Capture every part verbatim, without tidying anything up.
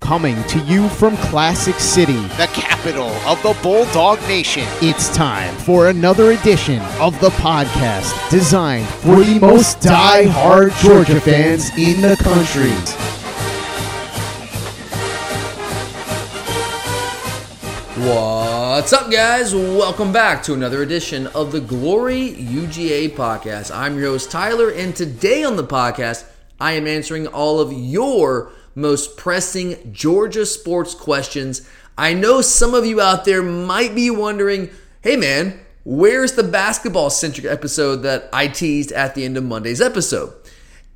Coming to you from Classic City, the capital of the Bulldog Nation. It's time for another edition of the podcast designed for the most die-hard Georgia fans in the country. What's up, guys? Welcome back to another edition of the Glory U G A podcast. I'm your host, Tyler, and today on the podcast, I am answering all of your most pressing Georgia sports questions. I know some of you out there might be wondering, hey man, where's the basketball-centric episode that I teased at the end of Monday's episode?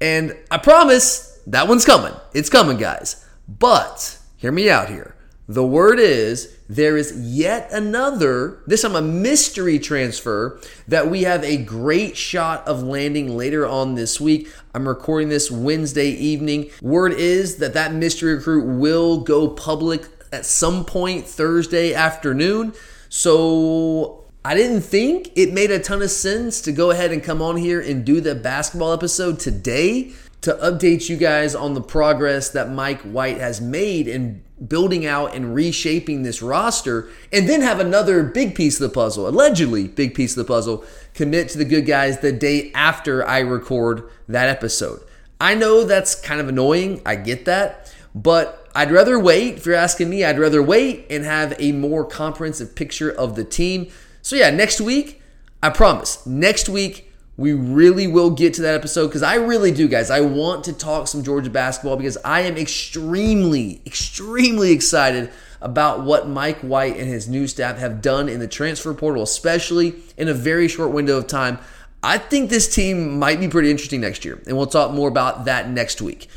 And I promise, that one's coming. It's coming, guys. But, hear me out here. The word is, there is yet another, this time a mystery transfer, that we have a great shot of landing later on this week. I'm recording this Wednesday evening. Word is that that mystery recruit will go public at some point Thursday afternoon. So I didn't think it made a ton of sense to go ahead and come on here and do the basketball episode today to update you guys on the progress that Mike White has made in building out and reshaping this roster, and then have another big piece of the puzzle, allegedly big piece of the puzzle, commit to the good guys the day after I record that episode. I know that's kind of annoying. I get that. But I'd rather wait. If you're asking me, I'd rather wait and have a more comprehensive picture of the team. So yeah, next week, I promise, next week, we really will get to that episode because I really do, guys. I want to talk some Georgia basketball because I am extremely, extremely excited about what Mike White and his new staff have done in the transfer portal, especially in a very short window of time. I think this team might be pretty interesting next year, and we'll talk more about that next week.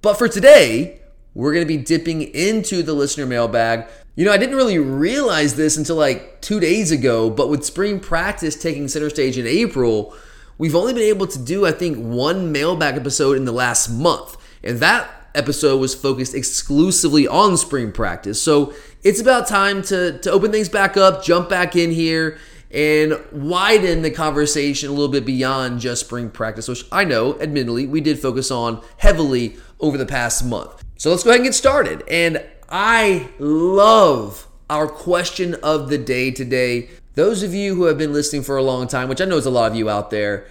But for today, we're going to be dipping into the listener mailbag. You know, I didn't really realize this until like two days ago, but with spring practice taking center stage in April, we've only been able to do, I think, one mailbag episode in the last month. And that episode was focused exclusively on spring practice. So it's about time to, to open things back up, jump back in here, and widen the conversation a little bit beyond just spring practice, which I know, admittedly, we did focus on heavily over the past month. So let's go ahead and get started. And I love our question of the day today. Those of you who have been listening for a long time, which I know is a lot of you out there,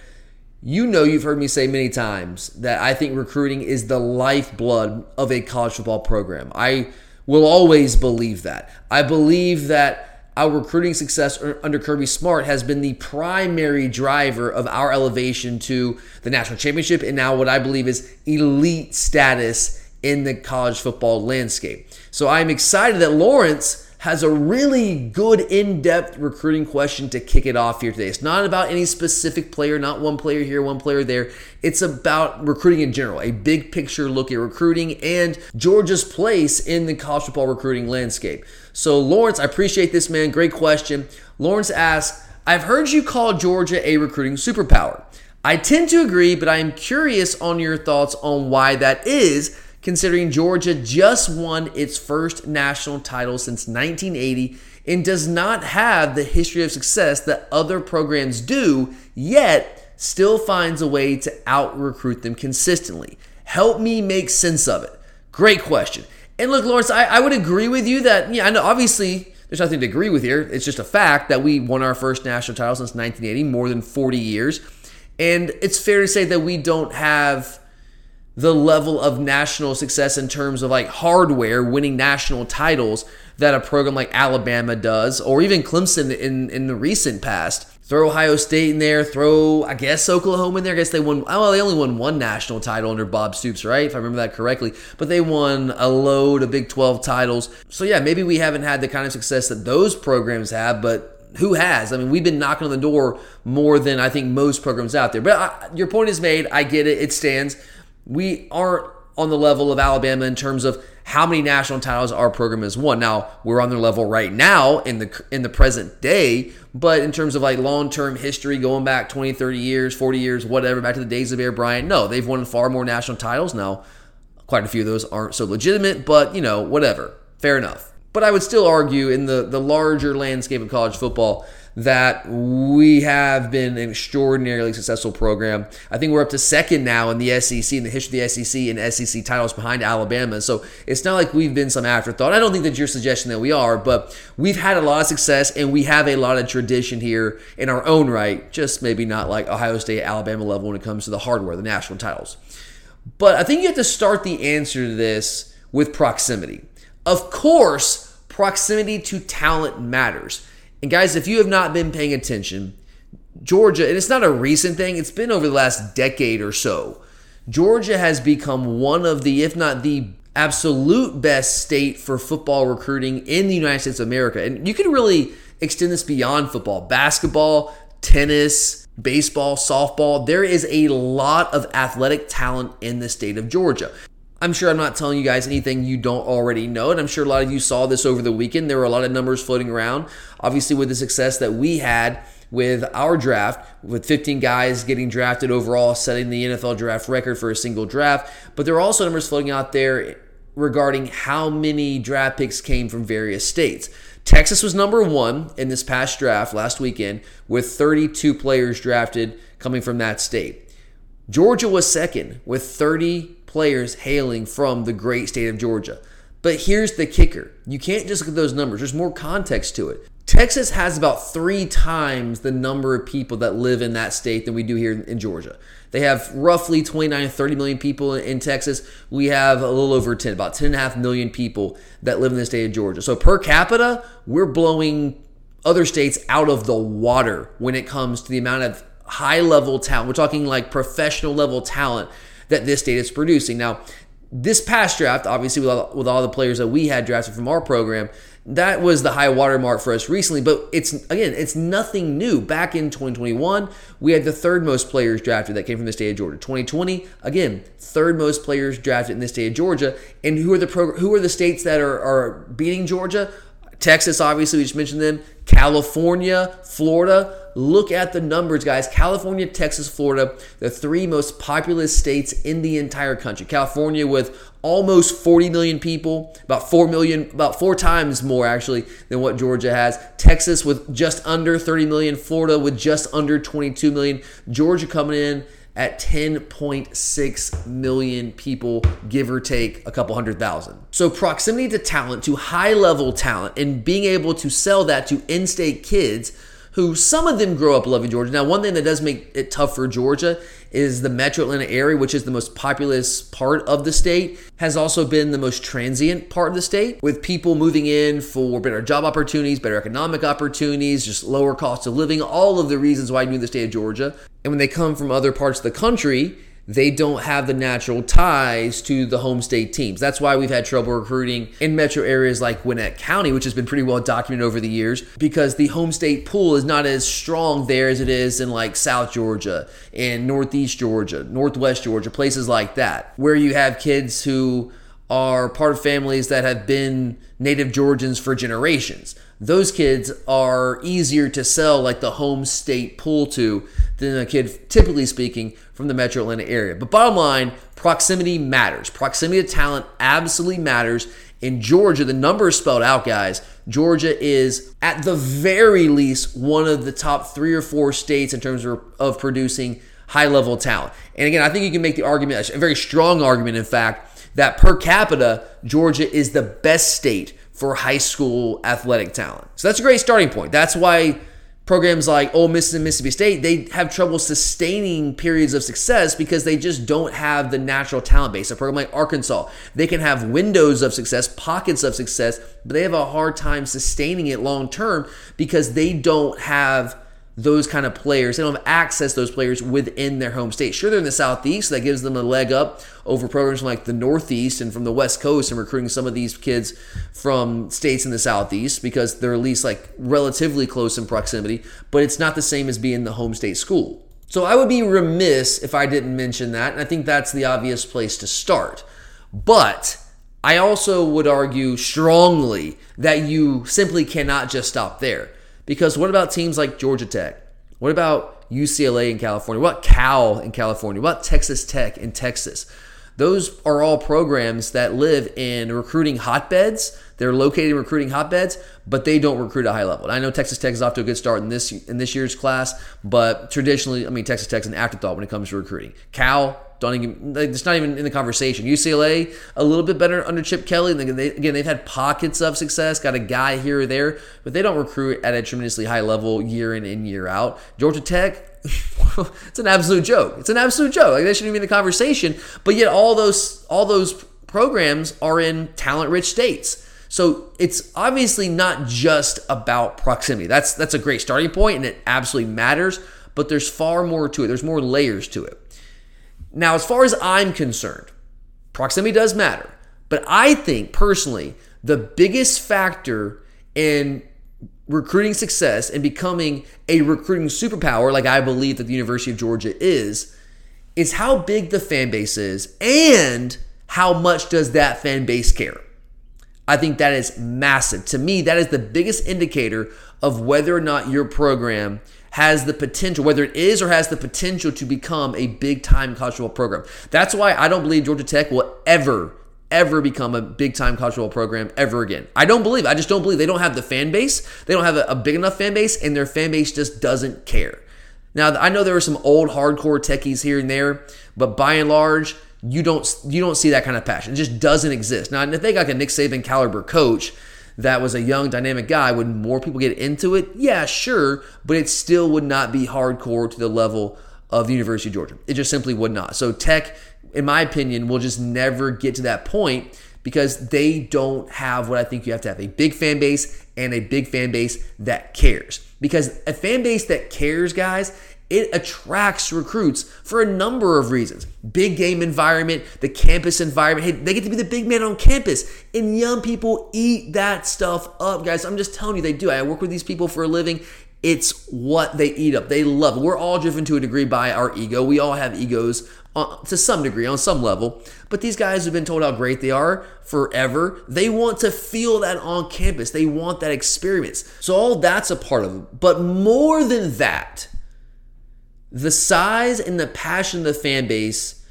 you know you've heard me say many times that I think recruiting is the lifeblood of a college football program. I will always believe that. I believe that our recruiting success under Kirby Smart has been the primary driver of our elevation to the national championship and now what I believe is elite status in the college football landscape. So I'm excited that Lawrence has a really good in-depth recruiting question to kick it off here today. It's not about any specific player, not one player here, one player there. It's about recruiting in general, a big picture look at recruiting and Georgia's place in the college football recruiting landscape. So Lawrence, I appreciate this, man. Great question. Lawrence asks, I've heard you call Georgia a recruiting superpower. I tend to agree, but I am curious on your thoughts on why that is, considering Georgia just won its first national title since nineteen eighty and does not have the history of success that other programs do, yet still finds a way to out-recruit them consistently. Help me make sense of it. Great question. And look, Lawrence, I, I would agree with you that, yeah, I know obviously there's nothing to agree with here. It's just a fact that we won our first national title since nineteen eighty, more than forty years. And it's fair to say that we don't have the level of national success in terms of like hardware, winning national titles that a program like Alabama does, or even Clemson in, in the recent past. Throw Ohio State in there, throw, I guess, Oklahoma in there. I guess they won, oh, they only won one national title under Bob Stoops, right? If I remember that correctly. But they won a load of Big twelve titles. So yeah, maybe we haven't had the kind of success that those programs have, but who has? I mean, we've been knocking on the door more than I think most programs out there. But I, your point is made. I get it. It stands. We aren't on the level of Alabama in terms of how many national titles our program has won. Now, we're on their level right now in the in the present day, but in terms of like long-term history, going back twenty, thirty years, forty years, whatever, back to the days of Bear Bryant, no, they've won far more national titles. Now, quite a few of those aren't so legitimate, but, you know, whatever. Fair enough. But I would still argue in the, the larger landscape of college football that we have been an extraordinarily successful program. I think we're up to second now in the S E C, in the history of the S E C, and S E C titles behind Alabama. So it's not like we've been some afterthought. I don't think that you're suggesting that we are, but we've had a lot of success, and we have a lot of tradition here in our own right, just maybe not like Ohio State, Alabama level when it comes to the hardware, the national titles. But I think you have to start the answer to this with proximity. Of course, proximity to talent matters. And guys, if you have not been paying attention, Georgia, and it's not a recent thing, it's been over the last decade or so, Georgia has become one of the, if not the absolute best state for football recruiting in the United States of America. And you can really extend this beyond football, basketball, tennis, baseball, softball. There is a lot of athletic talent in the state of Georgia. I'm sure I'm not telling you guys anything you don't already know, and I'm sure a lot of you saw this over the weekend. There were a lot of numbers floating around. Obviously, with the success that we had with our draft, with fifteen guys getting drafted overall, setting the N F L draft record for a single draft, but there are also numbers floating out there regarding how many draft picks came from various states. Texas was number one in this past draft last weekend with thirty-two players drafted coming from that state. Georgia was second with thirty players hailing from the great state of Georgia. But here's the kicker. You can't just look at those numbers. There's more context to it. Texas has about three times the number of people that live in that state than we do here in Georgia. They have roughly twenty-nine, thirty million people in Texas. We have a little over ten, about ten and a half million people that live in the state of Georgia. So per capita, we're blowing other states out of the water when it comes to the amount of high-level talent. We're talking like professional-level talent that this state is producing. Now, this past draft, obviously, with all, with all the players that we had drafted from our program, that was the high watermark for us recently. But it's, again, it's nothing new. Back in twenty twenty-one, we had the third most players drafted that came from the state of Georgia. twenty twenty, again, third most players drafted in the state of Georgia. And who are the pro, who are the states that are, are beating Georgia? Texas, obviously, we just mentioned them. California, Florida. Look at the numbers, guys. California, Texas, Florida, the three most populous states in the entire country. California with almost forty million people, about four million, about four times more actually than what Georgia has. Texas with just under thirty million, Florida with just under twenty-two million, Georgia coming in at ten point six million people, give or take a couple hundred thousand. So proximity to talent, to high-level talent, and being able to sell that to in-state kids who some of them grow up loving Georgia. Now, one thing that does make it tough for Georgia is the metro Atlanta area, which is the most populous part of the state, has also been the most transient part of the state, with people moving in for better job opportunities, better economic opportunities, just lower cost of living, all of the reasons why I knew the state of Georgia. And when they come from other parts of the country, they don't have the natural ties to the home state teams. That's why we've had trouble recruiting in metro areas like Gwinnett County, which has been pretty well documented over the years, because the home state pool is not as strong there as it is in like South Georgia and Northeast Georgia, Northwest Georgia, places like that, where you have kids who are part of families that have been native Georgians for generations. Those kids are easier to sell like the home state pool to than a kid, typically speaking, from the metro Atlanta area. But bottom line, proximity matters. Proximity to talent absolutely matters. In Georgia, the number is spelled out, guys. Georgia is, at the very least, one of the top three or four states in terms of, of producing high-level talent. And again, I think you can make the argument, a very strong argument, in fact, that per capita, Georgia is the best state for high school athletic talent. So that's a great starting point. That's why programs like Ole Miss and Mississippi State, they have trouble sustaining periods of success because they just don't have the natural talent base. A program like Arkansas, they can have windows of success, pockets of success, but they have a hard time sustaining it long term because they don't have those kind of players. They don't have access to those players within their home state. Sure, they're in the Southeast, so that gives them a leg up over programs from like the Northeast and from the West Coast and recruiting some of these kids from states in the Southeast because they're at least like relatively close in proximity, but it's not the same as being the home state school. So I would be remiss if I didn't mention that, and I think that's the obvious place to start. But I also would argue strongly that you simply cannot just stop there. Because what about teams like Georgia Tech? What about U C L A in California? What about Cal in California? What about Texas Tech in Texas? Those are all programs that live in recruiting hotbeds. They're located in recruiting hotbeds, but they don't recruit at a high level. And I know Texas Tech is off to a good start in this in this year's class, but traditionally, I mean, Texas Tech's an afterthought when it comes to recruiting. Cal, don't even, it's not even in the conversation. U C L A, a little bit better under Chip Kelly. And they, again, they've had pockets of success, got a guy here or there, but they don't recruit at a tremendously high level year in and year out. Georgia Tech, it's an absolute joke. It's an absolute joke. Like, that shouldn't even be in the conversation. But yet all those all those programs are in talent-rich states. So it's obviously not just about proximity. That's that's a great starting point, and it absolutely matters. But there's far more to it. There's more layers to it. Now, as far as I'm concerned, proximity does matter. But I think, personally, the biggest factor in recruiting success and becoming a recruiting superpower, like I believe that the University of Georgia is, is how big the fan base is and how much does that fan base care. I think that is massive. To me, that is the biggest indicator of whether or not your program has the potential, whether it is or has the potential to become a big-time college football program. That's why I don't believe Georgia Tech will ever ever become a big-time college football program ever again. I don't believe. I just don't believe. They don't have the fan base. They don't have a, a big enough fan base, and their fan base just doesn't care. Now, I know there are some old hardcore techies here and there, but by and large, you don't you don't see that kind of passion. It just doesn't exist. Now, I think like a Nick Saban caliber coach that was a young, dynamic guy, would more people get into it? Yeah, sure, but it still would not be hardcore to the level of the University of Georgia. It just simply would not. So Tech, in my opinion, will just never get to that point because they don't have what I think you have to have, a big fan base and a big fan base that cares. Because a fan base that cares, guys, it attracts recruits for a number of reasons. Big game environment, the campus environment. Hey, they get to be the big man on campus. And young people eat that stuff up, guys. I'm just telling you, they do. I work with these people for a living. It's what they eat up. They love it. We're all driven to a degree by our ego. We all have egos to some degree, on some level. But these guys have been told how great they are forever. They want to feel that on campus. They want that experience. So all that's a part of it. But more than that, the size and the passion of the fan base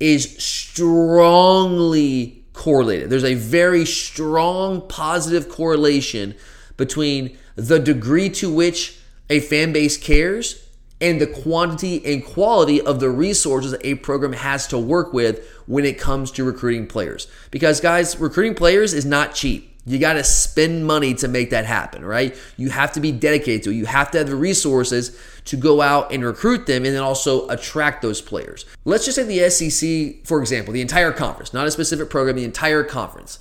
is strongly correlated. There's a very strong positive correlation between the degree to which a fan base cares and the quantity and quality of the resources a program has to work with when it comes to recruiting players. Because, guys, recruiting players is not cheap. You got to spend money to make that happen, right? You have to be dedicated to it. You have to have the resources to go out and recruit them and then also attract those players. Let's just say the S E C, for example, the entire conference, not a specific program, the entire conference.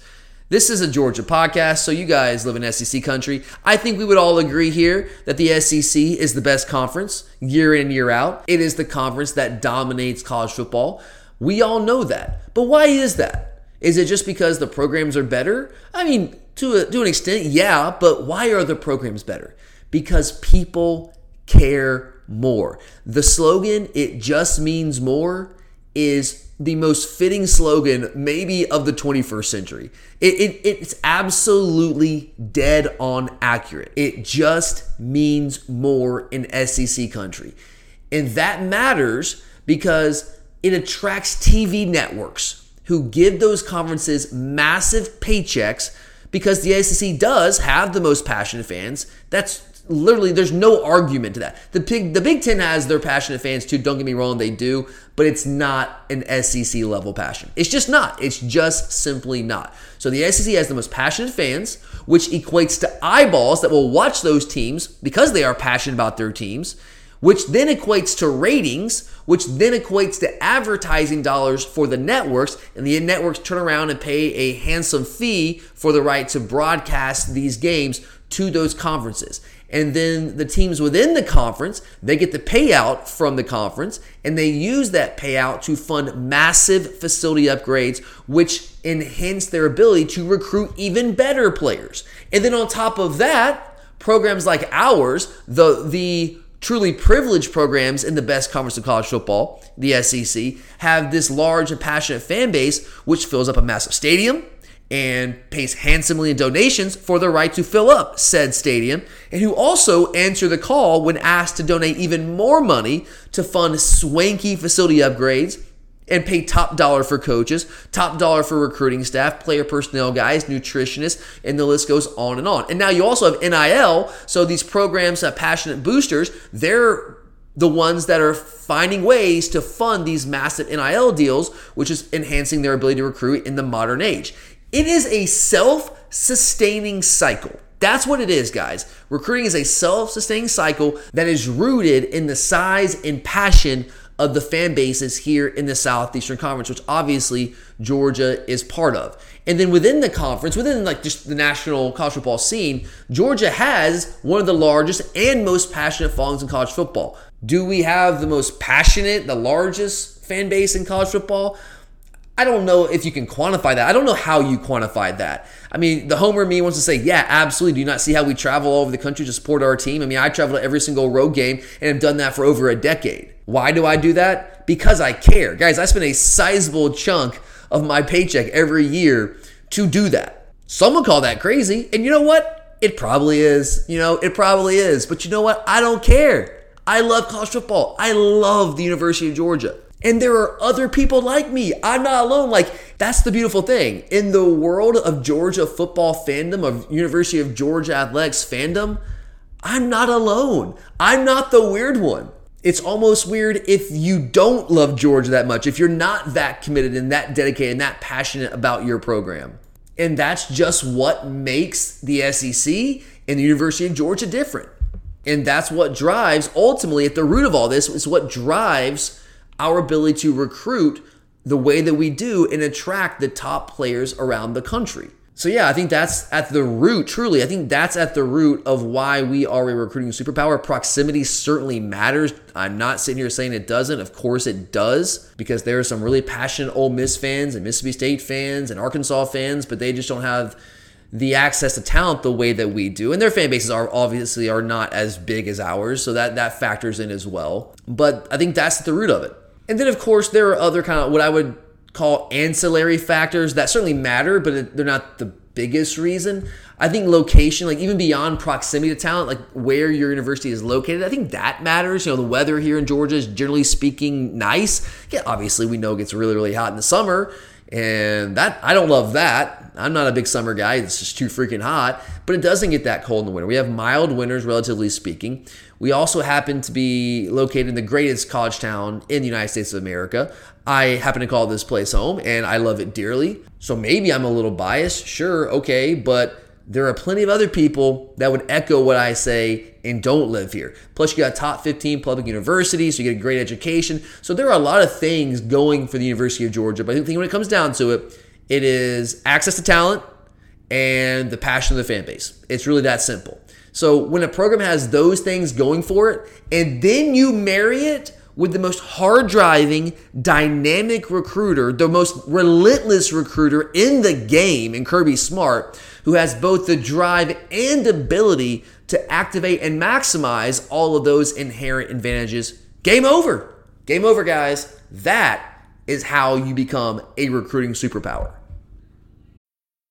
This is a Georgia podcast, so you guys live in S E C country. I think we would all agree here that the S E C is the best conference year in, year out. It is the conference that dominates college football. We all know that. But why is that? Is it just because the programs are better? I mean, to, a, to an extent, yeah, but why are the programs better? Because people care more. The slogan, "It just means more," is the most fitting slogan maybe of the twenty-first century. It, it It's absolutely dead on accurate. It just means more in S E C country. And that matters because it attracts T V networks who give those conferences massive paychecks because the S E C does have the most passionate fans. That's literally, there's no argument to that. The Big, the Big Ten has their passionate fans too. Don't get me wrong, they do. But it's not an S E C level passion. It's just not. It's just simply not. So the S E C has the most passionate fans, which equates to eyeballs that will watch those teams because they are passionate about their teams, which then equates to ratings, which then equates to advertising dollars for the networks, and the networks turn around and pay a handsome fee for the right to broadcast these games to those conferences. And then the teams within the conference, they get the payout from the conference, and they use that payout to fund massive facility upgrades, which enhance their ability to recruit even better players. And then on top of that, programs like ours, the the truly privileged programs in the best conference of college football, the S E C, have this large and passionate fan base, which fills up a massive stadium and pays handsomely in donations for the right to fill up said stadium, and who also answer the call when asked to donate even more money to fund swanky facility upgrades and pay top dollar for coaches, top dollar for recruiting staff, player personnel guys, nutritionists, and the list goes on and on. And now you also have N I L, so these programs have passionate boosters. They're the ones that are finding ways to fund these massive N I L deals, which is enhancing their ability to recruit in the modern age. It is a self-sustaining cycle. That's what it is, guys. Recruiting is a self-sustaining cycle that is rooted in the size and passion of the fan bases here in the Southeastern Conference, which obviously Georgia is part of. And then within the conference, within like just the national college football scene, Georgia has one of the largest and most passionate followings in college football. Do we have the most passionate, the largest fan base in college football? I don't know if you can quantify that. I don't know how you quantify that. I mean, the homer in me wants to say, yeah, absolutely. Do you not see how we travel all over the country to support our team? I mean, I travel to every single road game and have done that for over a decade. Why do I do that? Because I care. Guys, I spend a sizable chunk of my paycheck every year to do that. Some would call that crazy. And you know what? It probably is. You know, it probably is. But you know what? I don't care. I love college football. I love the University of Georgia. And there are other people like me. I'm not alone. Like, that's the beautiful thing. In the world of Georgia football fandom, of University of Georgia athletics fandom, I'm not alone. I'm not the weird one. It's almost weird if you don't love Georgia that much, if you're not that committed and that dedicated and that passionate about your program. And that's just what makes the S E C and the University of Georgia different. And that's what drives, ultimately, at the root of all this, is what drives our ability to recruit the way that we do and attract the top players around the country. So yeah, I think that's at the root, truly, I think that's at the root of why we are a recruiting superpower. Proximity certainly matters. I'm not sitting here saying it doesn't. Of course it does, because there are some really passionate Ole Miss fans and Mississippi State fans and Arkansas fans, but they just don't have the access to talent the way that we do. And their fan bases are obviously are not as big as ours, so that, that factors in as well. But I think that's at the root of it. And then, of course, there are other kind of what I would call ancillary factors that certainly matter, but they're not the biggest reason. I think location, like even beyond proximity to talent, like where your university is located, I think that matters. You know, the weather here in Georgia is generally speaking nice. Yeah, obviously, we know it gets really, really hot in the summer, and that I don't love that. I'm not a big summer guy. It's just too freaking hot, but it doesn't get that cold in the winter. We have mild winters, relatively speaking. We also happen to be located in the greatest college town in the United States of America. I happen to call this place home, and I love it dearly. So maybe I'm a little biased. Sure, okay, but there are plenty of other people that would echo what I say and don't live here. Plus, you got top fifteen public universities, so you get a great education. So there are a lot of things going for the University of Georgia, but I think when it comes down to it, it is access to talent and the passion of the fan base. It's really that simple. So when a program has those things going for it, and then you marry it with the most hard-driving, dynamic recruiter, the most relentless recruiter in the game in Kirby Smart, who has both the drive and ability to activate and maximize all of those inherent advantages, game over. Game over, guys. That is how you become a recruiting superpower.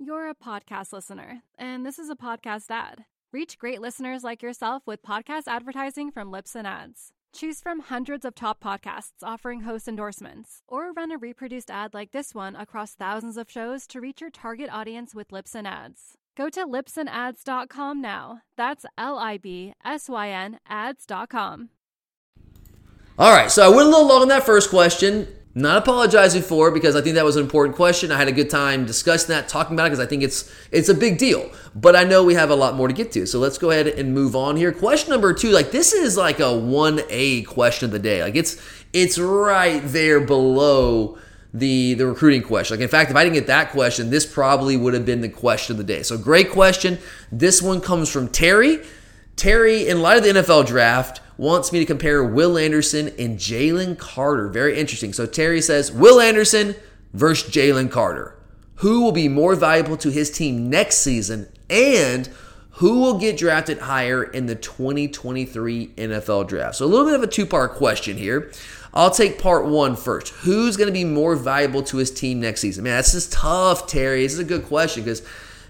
You're a podcast listener, and this is a podcast ad. Reach great listeners like yourself with podcast advertising from Libsyn Ads. Choose from hundreds of top podcasts offering host endorsements, or run a reproduced ad like this one across thousands of shows to reach your target audience with Libsyn Ads. Go to Libsyn Ads dot com now. That's L I B S Y N ads dot com. All right, so I went a little long on that first question. Not apologizing for it, because I think that was an important question. I had a good time discussing that, talking about it, because I think it's it's a big deal. But I know we have a lot more to get to, so let's go ahead and move on here. Question number two, like this is like a one A question of the day. Like it's it's right there below the the recruiting question. Like in fact, if I didn't get that question, this probably would have been the question of the day. So great question. This one comes from Terry. Terry, in light of the N F L draft, wants me to compare Will Anderson and Jalen Carter. Very interesting. So Terry says, Will Anderson versus Jalen Carter. Who will be more valuable to his team next season, and who will get drafted higher in the twenty twenty-three N F L draft? So a little bit of a two-part question here. I'll take part one first. Who's going to be more valuable to his team next season? Man, this is tough, Terry. This is a good question, because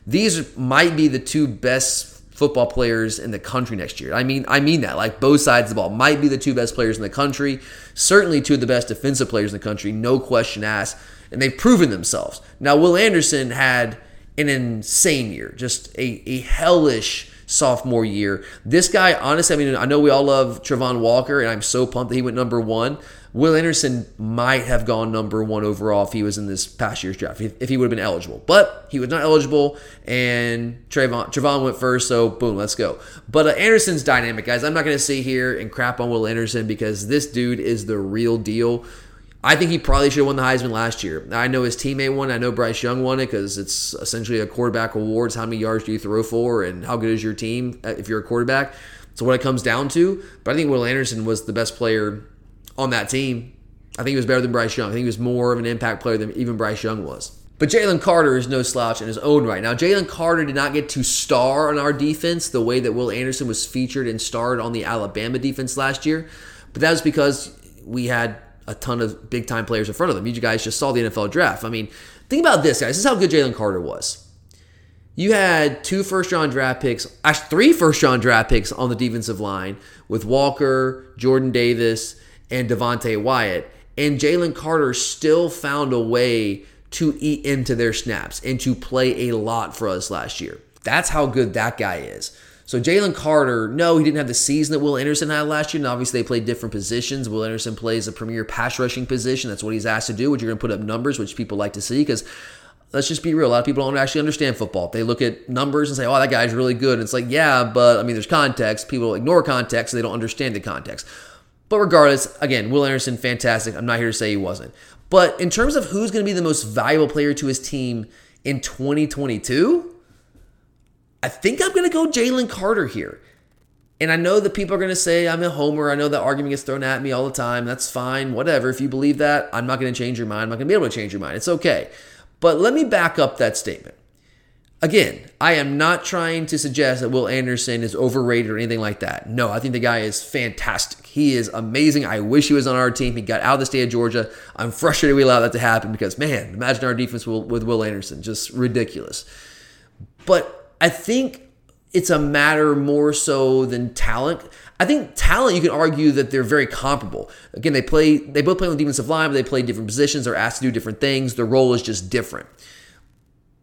these might be the two best football players in the country next year. I mean, I mean that. Like both sides of the ball might be the two best players in the country. Certainly two of the best defensive players in the country, no question asked. And they've proven themselves. Now, Will Anderson had an insane year, just a, a hellish sophomore year. This guy, honestly, I mean, I know we all love Travon Walker, and I'm so pumped that he went number one. Will Anderson might have gone number one overall if he was in this past year's draft, if he would have been eligible. But he was not eligible, and Travon, Travon went first, so boom, let's go. But uh, Anderson's dynamic, guys. I'm not going to sit here and crap on Will Anderson, because this dude is the real deal. I think he probably should have won the Heisman last year. I know his teammate won. I know Bryce Young won it, because it's essentially a quarterback awards. How many yards do you throw for, and how good is your team if you're a quarterback? So what it comes down to. But I think Will Anderson was the best player on that team. I think he was better than Bryce Young. I think he was more of an impact player than even Bryce Young was. But Jalen Carter is no slouch in his own right. Now, Jalen Carter did not get to star on our defense the way that Will Anderson was featured and starred on the Alabama defense last year. But that was because we had a ton of big-time players in front of them. You guys just saw the N F L draft. I mean, think about this, guys. This is how good Jalen Carter was. You had two first-round draft picks, actually three first-round draft picks on the defensive line with Walker, Jordan Davis, and Devontae Wyatt, and Jalen Carter still found a way to eat into their snaps and to play a lot for us last year. That's how good that guy is. So Jalen Carter, no, he didn't have the season that Will Anderson had last year, and obviously they played different positions. Will Anderson plays a premier pass rushing position. That's what he's asked to do, which you're going to put up numbers, which people like to see, because let's just be real. A lot of people don't actually understand football. They look at numbers and say, oh, that guy's really good. And it's like, yeah, but I mean, there's context. People ignore context, so they don't understand the context. But regardless, again, Will Anderson, fantastic. I'm not here to say he wasn't. But in terms of who's going to be the most valuable player to his team in twenty twenty-two, I think I'm going to go Jalen Carter here. And I know that people are going to say I'm a homer. I know that argument gets thrown at me all the time. That's fine. Whatever. If you believe that, I'm not going to change your mind. I'm not going to be able to change your mind. It's okay. But let me back up that statement. Again, I am not trying to suggest that Will Anderson is overrated or anything like that. No, I think the guy is fantastic. He is amazing. I wish he was on our team. He got out of the state of Georgia. I'm frustrated we allowed that to happen, because, man, imagine our defense with Will Anderson. Just ridiculous. But I think it's a matter more so than talent. I think talent, you can argue that they're very comparable. Again, they play. They both play on the defensive line, but they play different positions. They're asked to do different things. Their role is just different.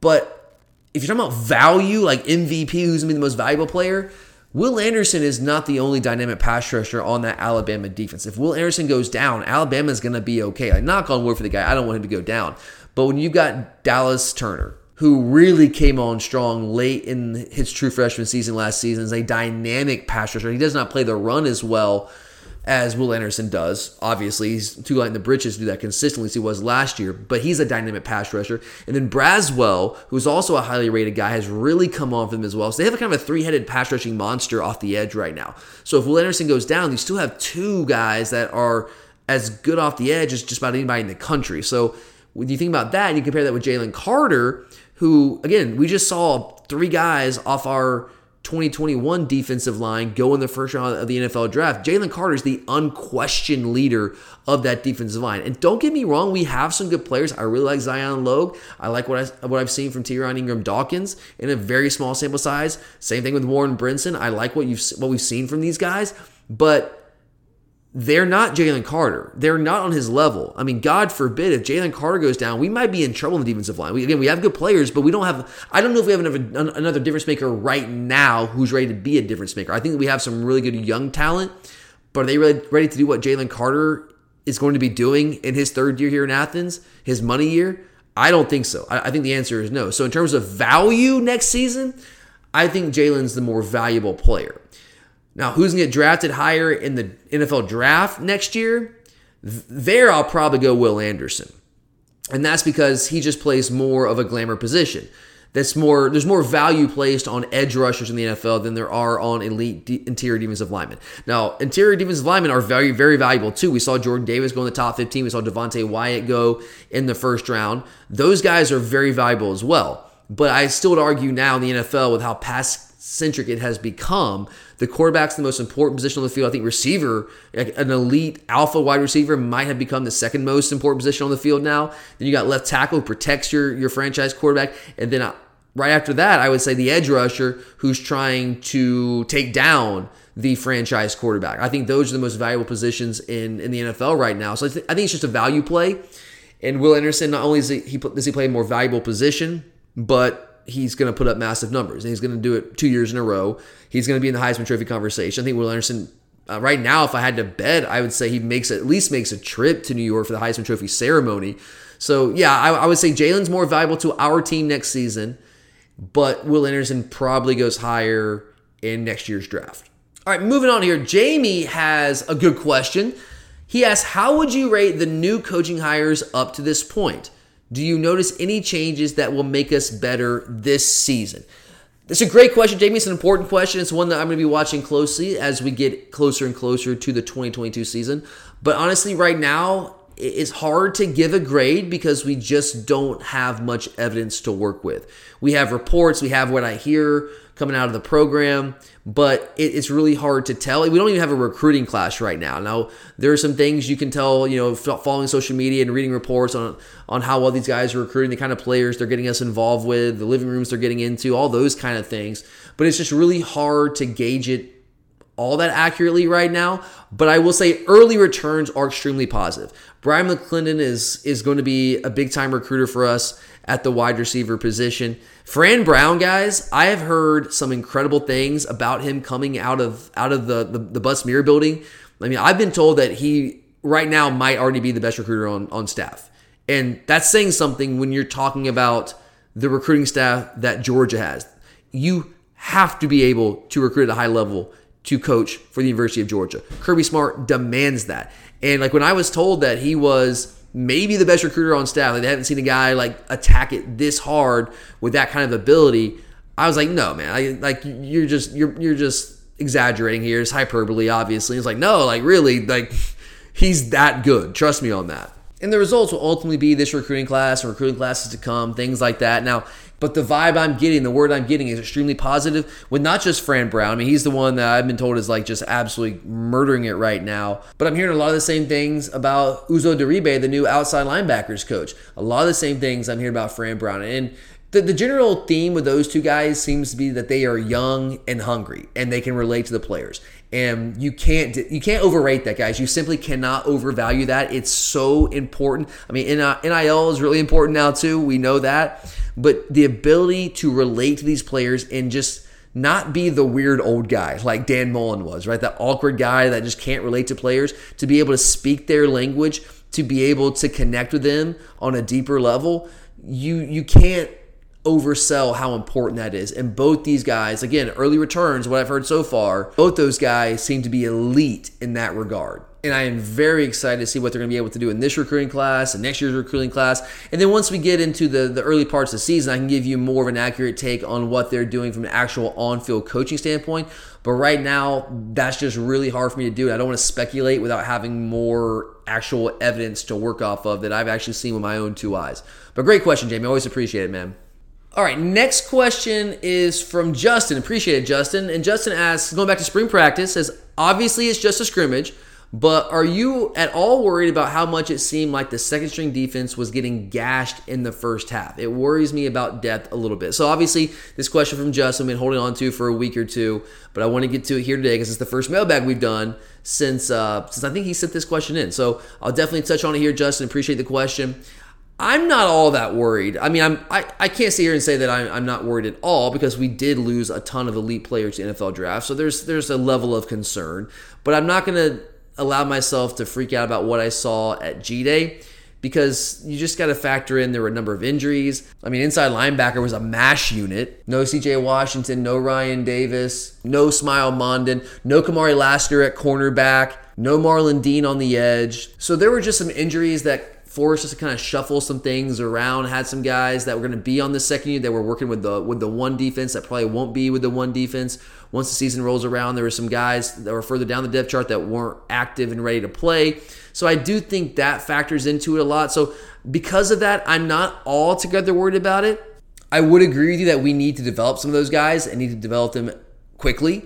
But if you're talking about value, like M V P, who's going to be the most valuable player, Will Anderson is not the only dynamic pass rusher on that Alabama defense. If Will Anderson goes down, Alabama is going to be okay. Like, knock on wood for the guy. I don't want him to go down. But when you've got Dallas Turner, who really came on strong late in his true freshman season last season, is a dynamic pass rusher. He does not play the run as well as Will Anderson does. Obviously, he's too light in the britches to do that consistently as he was last year, but he's a dynamic pass rusher. And then Braswell, who's also a highly rated guy, has really come on for them as well. So they have a kind of a three-headed pass rushing monster off the edge right now. So if Will Anderson goes down, you still have two guys that are as good off the edge as just about anybody in the country. So when you think about that, and you compare that with Jalen Carter, who, again, we just saw three guys off our twenty twenty-one defensive line go in the first round of the N F L draft. Jalen Carter is the unquestioned leader of that defensive line. And don't get me wrong, we have some good players. I really like Zion Logue. I like what, I, what I've seen from Teron Ingram-Dawkins in a very small sample size. Same thing with Warren Brinson. I like what you've what we've seen from these guys, but they're not Jalen Carter. They're not on his level. I mean, God forbid, if Jalen Carter goes down, we might be in trouble in the defensive line. We, again, we have good players, but we don't have – I don't know if we have another, another difference maker right now who's ready to be a difference maker. I think we have some really good young talent, but are they really ready to do what Jalen Carter is going to be doing in his third year here in Athens, his money year? I don't think so. I, I think the answer is no. So in terms of value next season, I think Jalen's the more valuable player. Now, who's going to get drafted higher in the N F L draft next year? There, I'll probably go Will Anderson. And that's because he just plays more of a glamour position. That's more. There's more value placed on edge rushers in the N F L than there are on elite de- interior defensive linemen. Now, interior defensive linemen are very, very valuable too. We saw Jordan Davis go in the top fifteen. We saw Devontae Wyatt go in the first round. Those guys are very valuable as well. But I still would argue now in the N F L with how pass centric it has become, the quarterback's the most important position on the field. I think receiver, like an elite alpha wide receiver, might have become the second most important position on the field now. Then you got left tackle who protects your, your franchise quarterback. And then I, right after that, I would say the edge rusher who's trying to take down the franchise quarterback. I think those are the most valuable positions in, in the N F L right now. So I, th- I think it's just a value play. And Will Anderson, not only is he, he does he play a more valuable position, but he's going to put up massive numbers, and he's going to do it two years in a row. He's going to be in the Heisman Trophy conversation. I think Will Anderson, uh, right now, if I had to bet, I would say he makes at least makes a trip to New York for the Heisman Trophy ceremony. So, yeah, I, I would say Jalen's more valuable to our team next season, but Will Anderson probably goes higher in next year's draft. All right, moving on here. Jamie has a good question. He asks, how would you rate the new coaching hires up to this point? Do you notice any changes that will make us better this season? It's a great question, Jamie. It's an important question. It's one that I'm going to be watching closely as we get closer and closer to the twenty twenty-two season. But honestly, right now, it's hard to give a grade because we just don't have much evidence to work with. We have reports. We have what I hear coming out of the program, but it, it's really hard to tell. We don't even have a recruiting class right now. Now, there are some things you can tell, you know, following social media and reading reports on, on how well these guys are recruiting, the kind of players they're getting us involved with, the living rooms they're getting into, all those kind of things. But it's just really hard to gauge it all that accurately right now, but I will say early returns are extremely positive. Brian McClendon is is going to be a big-time recruiter for us at the wide receiver position. Fran Brown, guys, I have heard some incredible things about him coming out of out of the, the, the Bus Mirror building. I mean, I've been told that he right now might already be the best recruiter on, on staff. And that's saying something when you're talking about the recruiting staff that Georgia has. You have to be able to recruit at a high level to coach for the University of Georgia. Kirby Smart demands that. And like when I was told that he was maybe the best recruiter on staff, like they haven't seen a guy like attack it this hard with that kind of ability, I was like, no, man, I, like you're just you're you're just exaggerating here. It's hyperbole, obviously. It's like, no, like really, like he's that good. Trust me on that. And the results will ultimately be this recruiting class and recruiting classes to come, things like that. Now, but the vibe I'm getting, the word I'm getting is extremely positive with not just Fran Brown. I mean, he's the one that I've been told is like just absolutely murdering it right now. But I'm hearing a lot of the same things about Uzo Daribe, the new outside linebackers coach. A lot of the same things I'm hearing about Fran Brown. And the, the general theme with those two guys seems to be that they are young and hungry and they can relate to the players. And you can't you can't overrate that, guys. You simply cannot overvalue that. It's so important. I mean, N I L is really important now too. We know that. But the ability to relate to these players and just not be the weird old guy like Dan Mullen was, right? That awkward guy that just can't relate to players, to be able to speak their language, to be able to connect with them on a deeper level, you you can't oversell how important that is. And both these guys, again, early returns, what I've heard so far, both those guys seem to be elite in that regard. And I am very excited to see what they're going to be able to do in this recruiting class and next year's recruiting class. And then once we get into the, the early parts of the season, I can give you more of an accurate take on what they're doing from an actual on-field coaching standpoint. But right now, that's just really hard for me to do. I don't want to speculate without having more actual evidence to work off of that I've actually seen with my own two eyes. But great question, Jamie. I always appreciate it, man. All right, next question is from Justin. Appreciate it, Justin. And Justin asks, going back to spring practice, says, obviously it's just a scrimmage, but are you at all worried about how much it seemed like the second string defense was getting gashed in the first half? It worries me about depth a little bit. So obviously this question from Justin I've been holding on to for a week or two, but I want to get to it here today because it's the first mailbag we've done since uh, since I think he sent this question in. So I'll definitely touch on it here, Justin. Appreciate the question. I'm not all that worried. I mean, I'm, I I can't sit here and say that I'm, I'm not worried at all because we did lose a ton of elite players to N F L draft, so there's there's a level of concern. But I'm not going to allow myself to freak out about what I saw at G-Day because you just got to factor in there were a number of injuries. I mean, inside linebacker was a mash unit. No C J Washington, no Ryan Davis, no Smile Mondin, no Kamari Lassiter at cornerback, no Marlon Dean on the edge. So there were just some injuries that forced us to kind of shuffle some things around, had some guys that were going to be on the second year that were working with the with the one defense that probably won't be with the one defense. Once the season rolls around, there were some guys that were further down the depth chart that weren't active and ready to play. So I do think that factors into it a lot. So because of that, I'm not altogether worried about it. I would agree with you that we need to develop some of those guys and need to develop them quickly.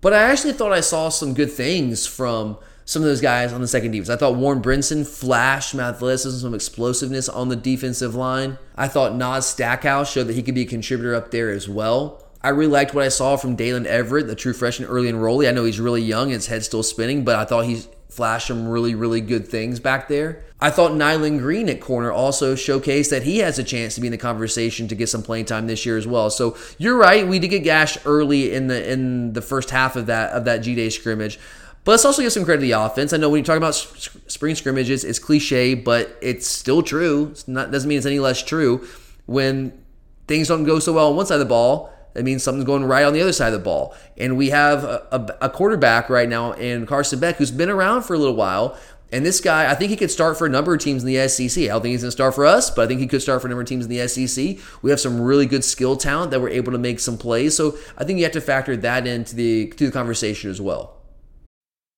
But I actually thought I saw some good things from some of those guys on the second defense. I thought Warren Brinson flashed some athleticism, some explosiveness on the defensive line. I thought Nas Stackhouse showed that he could be a contributor up there as well. I really liked what I saw from Dalen Everett, the true freshman early enrollee. I know he's really young, his head's still spinning, but I thought he flashed some really, really good things back there. I thought Nylon Green at corner also showcased that he has a chance to be in the conversation to get some playing time this year as well. So you're right, we did get gashed early in the in the first half of that of that G-Day scrimmage. But let's also give some credit to the offense. I know when you talk about spring scrimmages, it's cliche, but it's still true. It's not doesn't mean it's any less true. When things don't go so well on one side of the ball, it means something's going right on the other side of the ball. And we have a, a, a quarterback right now in Carson Beck who's been around for a little while. And this guy, I think he could start for a number of teams in the S E C. I don't think he's going to start for us, but I think he could start for a number of teams in the S E C. We have some really good skill talent that we're able to make some plays. So I think you have to factor that into the, to the conversation as well.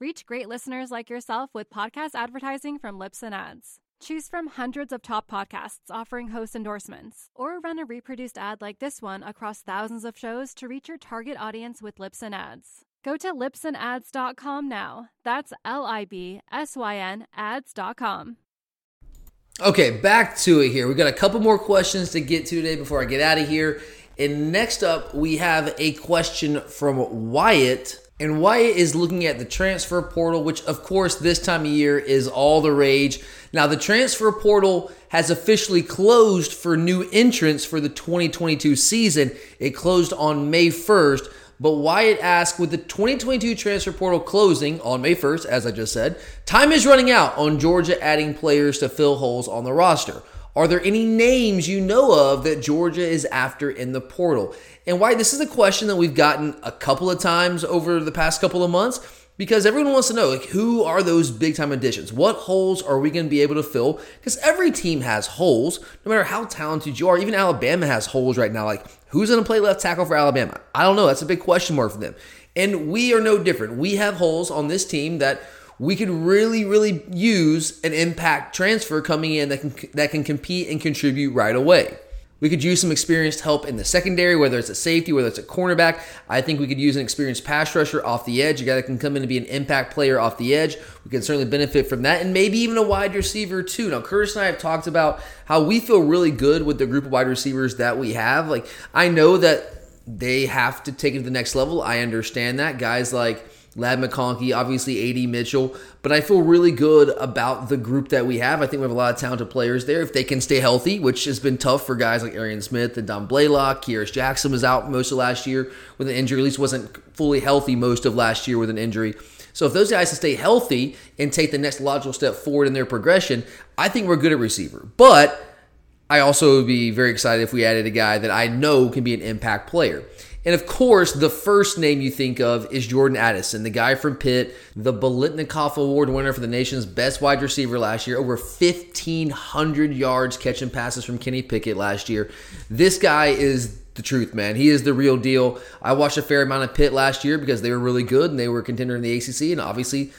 Reach great listeners like yourself with podcast advertising from Libsyn Ads. Choose from hundreds of top podcasts offering host endorsements, or run a reproduced ad like this one across thousands of shows to reach your target audience with Libsyn Ads. Go to libsyn ads dot com now. That's L I B S Y N ads dot com. Okay, back to it here. We've got a couple more questions to get to today before I get out of here. And next up, we have a question from Wyatt. And Wyatt is looking at the transfer portal, which of course this time of year is all the rage. Now the transfer portal has officially closed for new entrants for the twenty twenty-two season. It closed on May first, but Wyatt asked, with the twenty twenty-two transfer portal closing on May first, as I just said, time is running out on Georgia adding players to fill holes on the roster. Are there any names you know of that Georgia is after in the portal? And why this is a question that we've gotten a couple of times over the past couple of months, because everyone wants to know, like, who are those big-time additions? What holes are we going to be able to fill? Because every team has holes, no matter how talented you are. Even Alabama has holes right now. Like, who's going to play left tackle for Alabama? I don't know. That's a big question mark for them. And we are no different. We have holes on this team that we could really, really use an impact transfer coming in that can that can compete and contribute right away. We could use some experienced help in the secondary, whether it's a safety, whether it's a cornerback. I think we could use an experienced pass rusher off the edge, a guy that can come in and be an impact player off the edge. We can certainly benefit from that, and maybe even a wide receiver too. Now, Curtis and I have talked about how we feel really good with the group of wide receivers that we have. Like, I know that they have to take it to the next level. I understand that. Guys like Ladd McConkey, obviously A D Mitchell, but I feel really good about the group that we have. I think we have a lot of talented players there if they can stay healthy, which has been tough for guys like Arian Smith and Don Blaylock. Kyrus Jackson was out most of last year with an injury, at least wasn't fully healthy most of last year with an injury. So if those guys can stay healthy and take the next logical step forward in their progression, I think we're good at receiver. But I also would be very excited if we added a guy that I know can be an impact player. And of course, the first name you think of is Jordan Addison, the guy from Pitt, the Bolitnikoff Award winner for the nation's best wide receiver last year, over fifteen hundred yards catching passes from Kenny Pickett last year. This guy is the truth, man. He is the real deal. I watched a fair amount of Pitt last year because they were really good and they were a contender in the A C C, and obviously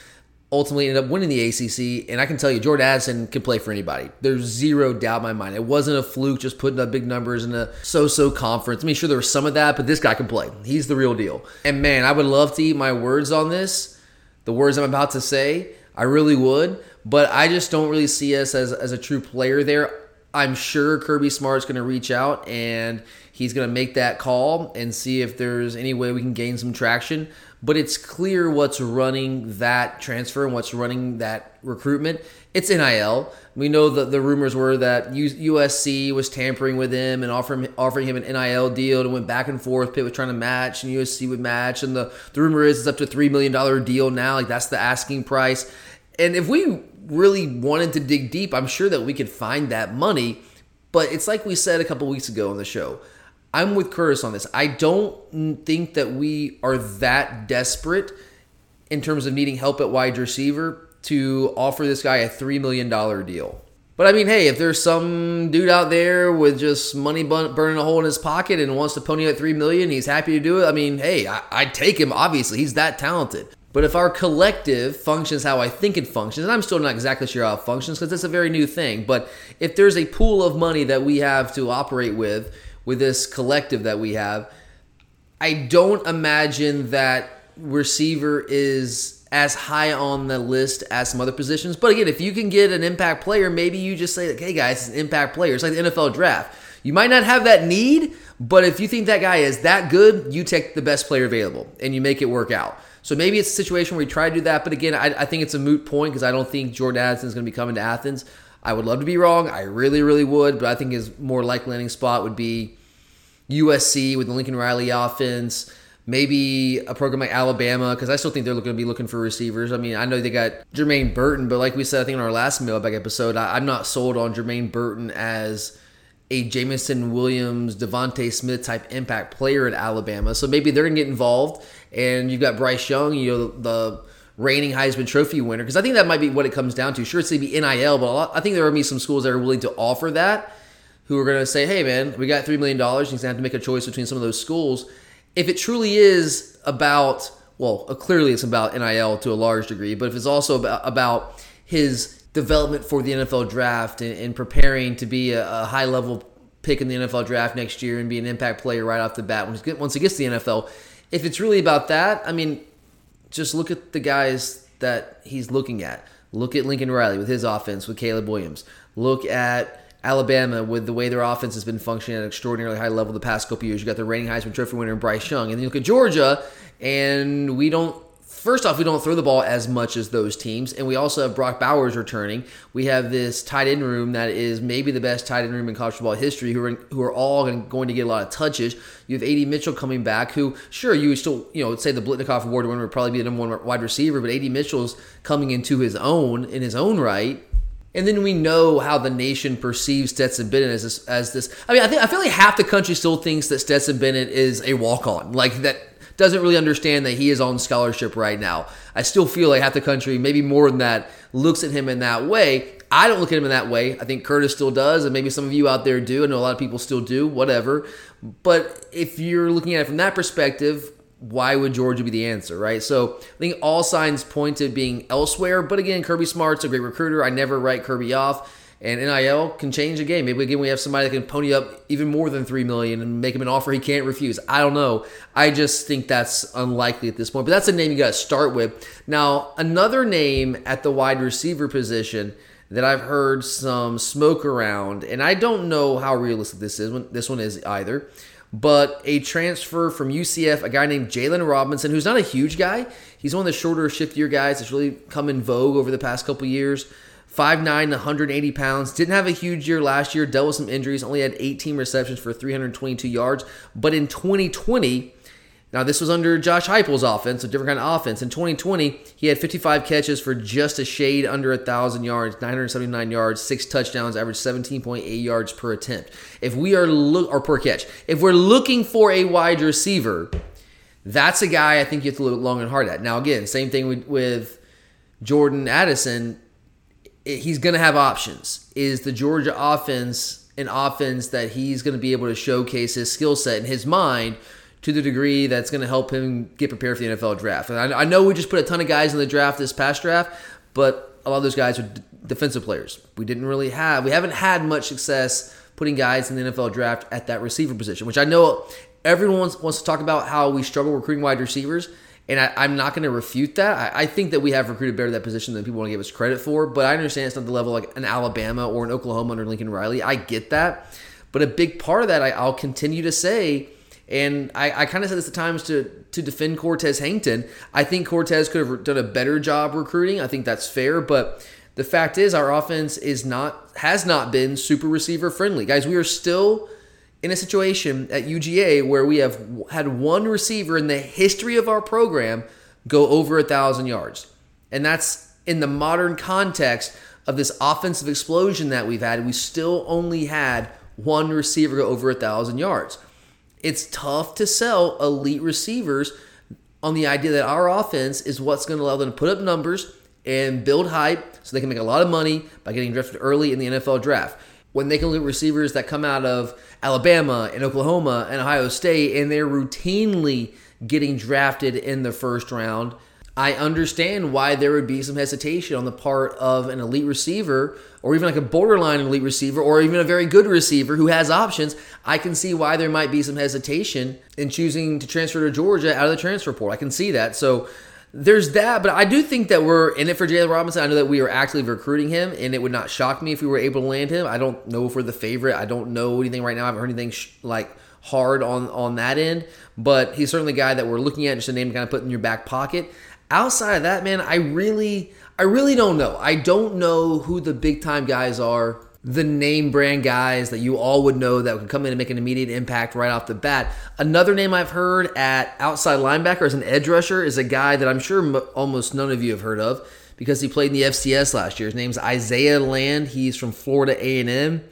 ultimately ended up winning the A C C, and I can tell you Jordan Addison can play for anybody. There's zero doubt in my mind. It wasn't a fluke just putting up big numbers in a so-so conference. I mean, sure, there was some of that, but this guy can play. He's the real deal. And man, I would love to eat my words on this, the words I'm about to say. I really would, but I just don't really see us as, as a true player there. I'm sure Kirby Smart's going to reach out, and he's going to make that call and see if there's any way we can gain some traction. But it's clear what's running that transfer and what's running that recruitment. It's N I L. We know that the rumors were that U S C was tampering with him and offering, offering him an N I L deal, and went back and forth. Pitt was trying to match, and U S C would match. And the, the rumor is it's up to three million dollars deal now. Like, that's the asking price. And if we really wanted to dig deep, I'm sure that we could find that money. But it's like we said a couple weeks ago on the show, I'm with Curtis on this. I don't think that we are that desperate in terms of needing help at wide receiver to offer this guy a three million dollars deal. But I mean, hey, if there's some dude out there with just money burning a hole in his pocket and wants to pony up three million dollars, he's happy to do it. I mean, hey, I, I'd take him, obviously. He's that talented. But if our collective functions how I think it functions, and I'm still not exactly sure how it functions because it's a very new thing, but if there's a pool of money that we have to operate with, with this collective that we have, I don't imagine that receiver is as high on the list as some other positions. But again, if you can get an impact player, maybe you just say, like, hey guys, it's an impact player. It's like the N F L draft. You might not have that need, but if you think that guy is that good, you take the best player available and you make it work out. So maybe it's a situation where you try to do that, but again, I, I think it's a moot point because I don't think Jordan Addison is going to be coming to Athens. I would love to be wrong. I really, really would, but I think his more likely landing spot would be U S C with the Lincoln Riley offense, maybe a program like Alabama, because I still think they're going to be looking for receivers. I mean, I know they got Jermaine Burton, but like we said, I think in our last mailbag episode, I, I'm not sold on Jermaine Burton as a Jamison Williams, Devontae Smith type impact player at Alabama. So maybe they're going to get involved. And you've got Bryce Young, you know, the reigning Heisman Trophy winner. Because I think that might be what it comes down to. Sure, it's going to be N I L, but I think there are going to be some schools that are willing to offer that, who are going to say, hey, man, we got three million dollars. You're going to have to make a choice between some of those schools. If it truly is about, well, clearly it's about N I L to a large degree, but if it's also about, about his development for the N F L draft and, and preparing to be a, a high-level pick in the N F L draft next year and be an impact player right off the bat once he gets to the N F L, if it's really about that, I mean, just look at the guys that he's looking at. Look at Lincoln Riley with his offense with Caleb Williams. Look at Alabama with the way their offense has been functioning at an extraordinarily high level the past couple years. You got the reigning Heisman Trophy winner Bryce Young. And then you look at Georgia, and we don't First off, we don't throw the ball as much as those teams, and we also have Brock Bowers returning. We have this tight end room that is maybe the best tight end room in college football history, who are who are all going to get a lot of touches. You have A D Mitchell coming back, who, sure, you would still you know would say the Blitnikoff Award winner would probably be the number one wide receiver, but A D Mitchell's coming into his own in his own right. And then we know how the nation perceives Stetson Bennett as this. As this I mean, I think I feel like half the country still thinks that Stetson Bennett is a walk-on, like that. Doesn't really understand that he is on scholarship right now. I still feel like half the country, maybe more than that, looks at him in that way. I don't look at him in that way. I think Curtis still does, and maybe some of you out there do. I know a lot of people still do, whatever. But if you're looking at it from that perspective, why would Georgia be the answer, right? So I think all signs point to being elsewhere. But again, Kirby Smart's a great recruiter. I never write Kirby off. And N I L can change the game. Maybe again we have somebody that can pony up even more than three million dollars and make him an offer he can't refuse. I don't know. I just think that's unlikely at this point. But that's a name you got to start with. Now, another name at the wide receiver position that I've heard some smoke around, and I don't know how realistic this is. This one is either. But a transfer from U C F, a guy named Jalen Robinson, who's not a huge guy. He's one of the shorter, shiftier guys that's really come in vogue over the past couple years. five nine, one hundred eighty pounds. Didn't have a huge year last year. Dealt with some injuries. Only had eighteen receptions for three hundred twenty-two yards. But in twenty twenty, now this was under Josh Heupel's offense, a different kind of offense. In twenty twenty, he had fifty-five catches for just a shade under one thousand yards, nine hundred seventy-nine yards, six touchdowns, averaged seventeen point eight yards per attempt. If we are look or per catch. If we're looking for a wide receiver, that's a guy I think you have to look long and hard at. Now again, same thing with, with Jordan Addison. He's going to have options. Is the Georgia offense an offense that he's going to be able to showcase his skill set and his mind to the degree that's going to help him get prepared for the N F L draft? And I know we just put a ton of guys in the draft this past draft, but a lot of those guys are defensive players. We didn't really have, we haven't had much success putting guys in the N F L draft at that receiver position, which I know everyone wants, wants to talk about how we struggle recruiting wide receivers. And I, I'm not going to refute that. I, I think that we have recruited better that position than people want to give us credit for. But I understand it's not the level like an Alabama or an Oklahoma under Lincoln Riley. I get that. But a big part of that, I, I'll continue to say, and I, I kind of said this at times to, to defend Cortez Hankton. I think Cortez could have done a better job recruiting. I think that's fair. But the fact is our offense is not has not been super receiver friendly. Guys, we are still in a situation at U G A where we have had one receiver in the history of our program go over a thousand yards. And that's in the modern context of this offensive explosion that we've had. We still only had one receiver go over a thousand yards. It's tough to sell elite receivers on the idea that our offense is what's going to allow them to put up numbers and build hype so they can make a lot of money by getting drafted early in the N F L draft. When they can look at receivers that come out of Alabama and Oklahoma and Ohio State, and they're routinely getting drafted in the first round, I understand why there would be some hesitation on the part of an elite receiver, or even like a borderline elite receiver, or even a very good receiver who has options. I can see why there might be some hesitation in choosing to transfer to Georgia out of the transfer portal. I can see that. So there's that, but I do think that we're in it for Jalen Robinson. I know that we are actively recruiting him, and it would not shock me if we were able to land him. I don't know if we're the favorite. I don't know anything right now. I haven't heard anything sh- like hard on, on that end, but he's certainly a guy that we're looking at, just a name to kind of put in your back pocket. Outside of that, man, I really, I really don't know. I don't know who the big-time guys are, the name-brand guys that you all would know that can come in and make an immediate impact right off the bat. Another name I've heard at outside linebacker as an edge rusher is a guy that I'm sure m- almost none of you have heard of because he played in the F C S last year. His name's Isaiah Land. He's from Florida A and M.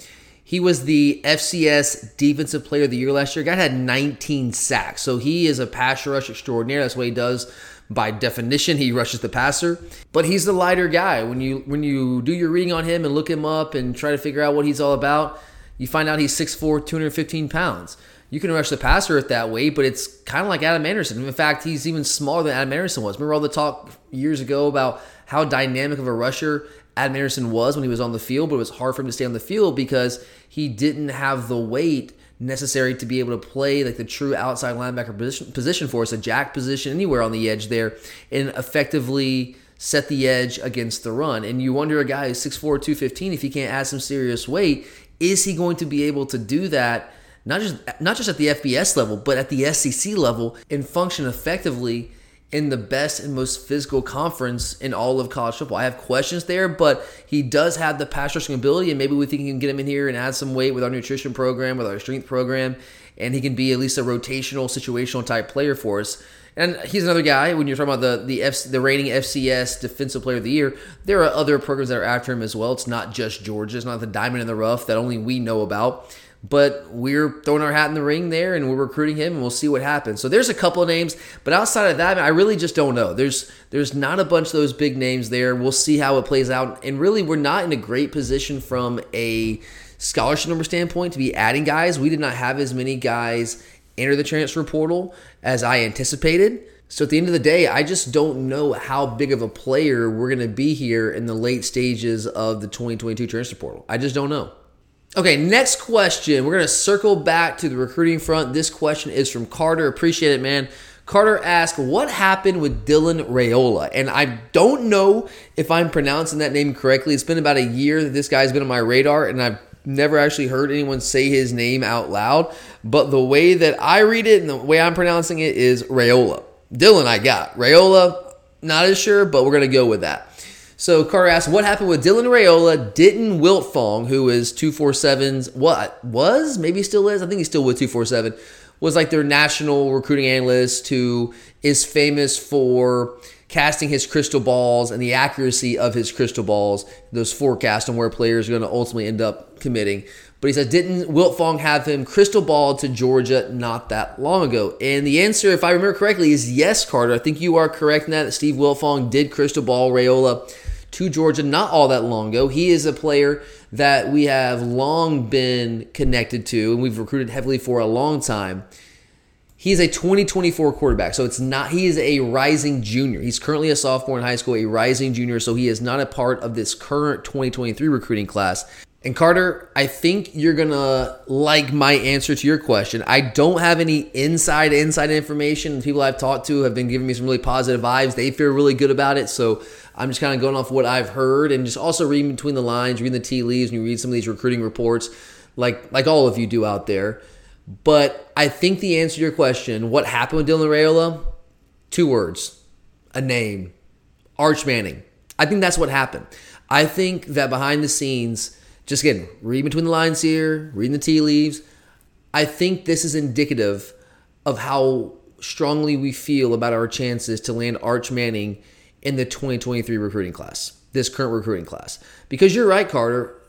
He was the F C S Defensive Player of the Year last year. Guy had nineteen sacks, so he is a pass rush extraordinaire. That's what he does. By definition, he rushes the passer, but he's the lighter guy. When you when you do your reading on him and look him up and try to figure out what he's all about, you find out he's six four, two hundred fifteen pounds. You can rush the passer at that way, but it's kind of like Adam Anderson. In fact, he's even smaller than Adam Anderson was. Remember all the talk years ago about how dynamic of a rusher Adam Anderson was when he was on the field, but it was hard for him to stay on the field because he didn't have the weight necessary to be able to play like the true outside linebacker position, position for us, a jack position anywhere on the edge there, and effectively set the edge against the run. And you wonder a guy who's six four, two fifteen, if he can't add some serious weight, is he going to be able to do that, not just not just at the F B S level, but at the S E C level, and function effectively in the best and most physical conference in all of college football? I have questions there, but he does have the pass rushing ability, and maybe we think he can get him in here and add some weight with our nutrition program, with our strength program, and he can be at least a rotational, situational type player for us. And he's another guy, when you're talking about the the, F, the reigning F C S Defensive Player of the Year, there are other programs that are after him as well. It's not just Georgia. It's not the diamond in the rough that only we know about. But we're throwing our hat in the ring there, and we're recruiting him, and we'll see what happens. So there's a couple of names, but outside of that, I really just don't know. There's there's not a bunch of those big names there. We'll see how it plays out. And really, we're not in a great position from a scholarship number standpoint to be adding guys. We did not have as many guys enter the transfer portal as I anticipated. So at the end of the day, I just don't know how big of a player we're going to be here in the late stages of the twenty twenty-two transfer portal. I just don't know. Okay, next question. We're going to circle back to the recruiting front. This question is from Carter. Appreciate it, man. Carter asked, what happened with Dylan Raiola? And I don't know if I'm pronouncing that name correctly. It's been about a year that this guy's been on my radar, and I've never actually heard anyone say his name out loud. But the way that I read it and the way I'm pronouncing it is Raiola. Dylan I got. Raiola, not as sure, but we're going to go with that. So Carter asked, what happened with Dylan Raiola? Didn't Wiltfong, who is two forty-seven's, what, was? Maybe still is? I think he's still with two forty-seven. Was like their national recruiting analyst who is famous for casting his crystal balls and the accuracy of his crystal balls, those forecasts on where players are going to ultimately end up committing. But he said, didn't Wiltfong have him crystal ball to Georgia not that long ago? And the answer, if I remember correctly, is yes, Carter. I think you are correct in that, that Steve Wiltfong did crystal ball Raiola to Georgia not all that long ago. He is a player that we have long been connected to and we've recruited heavily for a long time. He is a twenty twenty-four quarterback, so it's not. He is a rising junior. He's currently a sophomore in high school, a rising junior, so he is not a part of this current twenty twenty-three recruiting class. And Carter, I think you're going to like my answer to your question. I don't have any inside, inside information. The people I've talked to have been giving me some really positive vibes. They feel really good about it. So I'm just kind of going off what I've heard and just also reading between the lines, reading the tea leaves, and you read some of these recruiting reports like, like all of you do out there. But I think the answer to your question, what happened with Dylan Raiola? Two words, a name, Arch Manning. I think that's what happened. I think that behind the scenes, just again, reading between the lines here, reading the tea leaves, I think this is indicative of how strongly we feel about our chances to land Arch Manning in the twenty twenty-three recruiting class, this current recruiting class. Because you're right, Carter,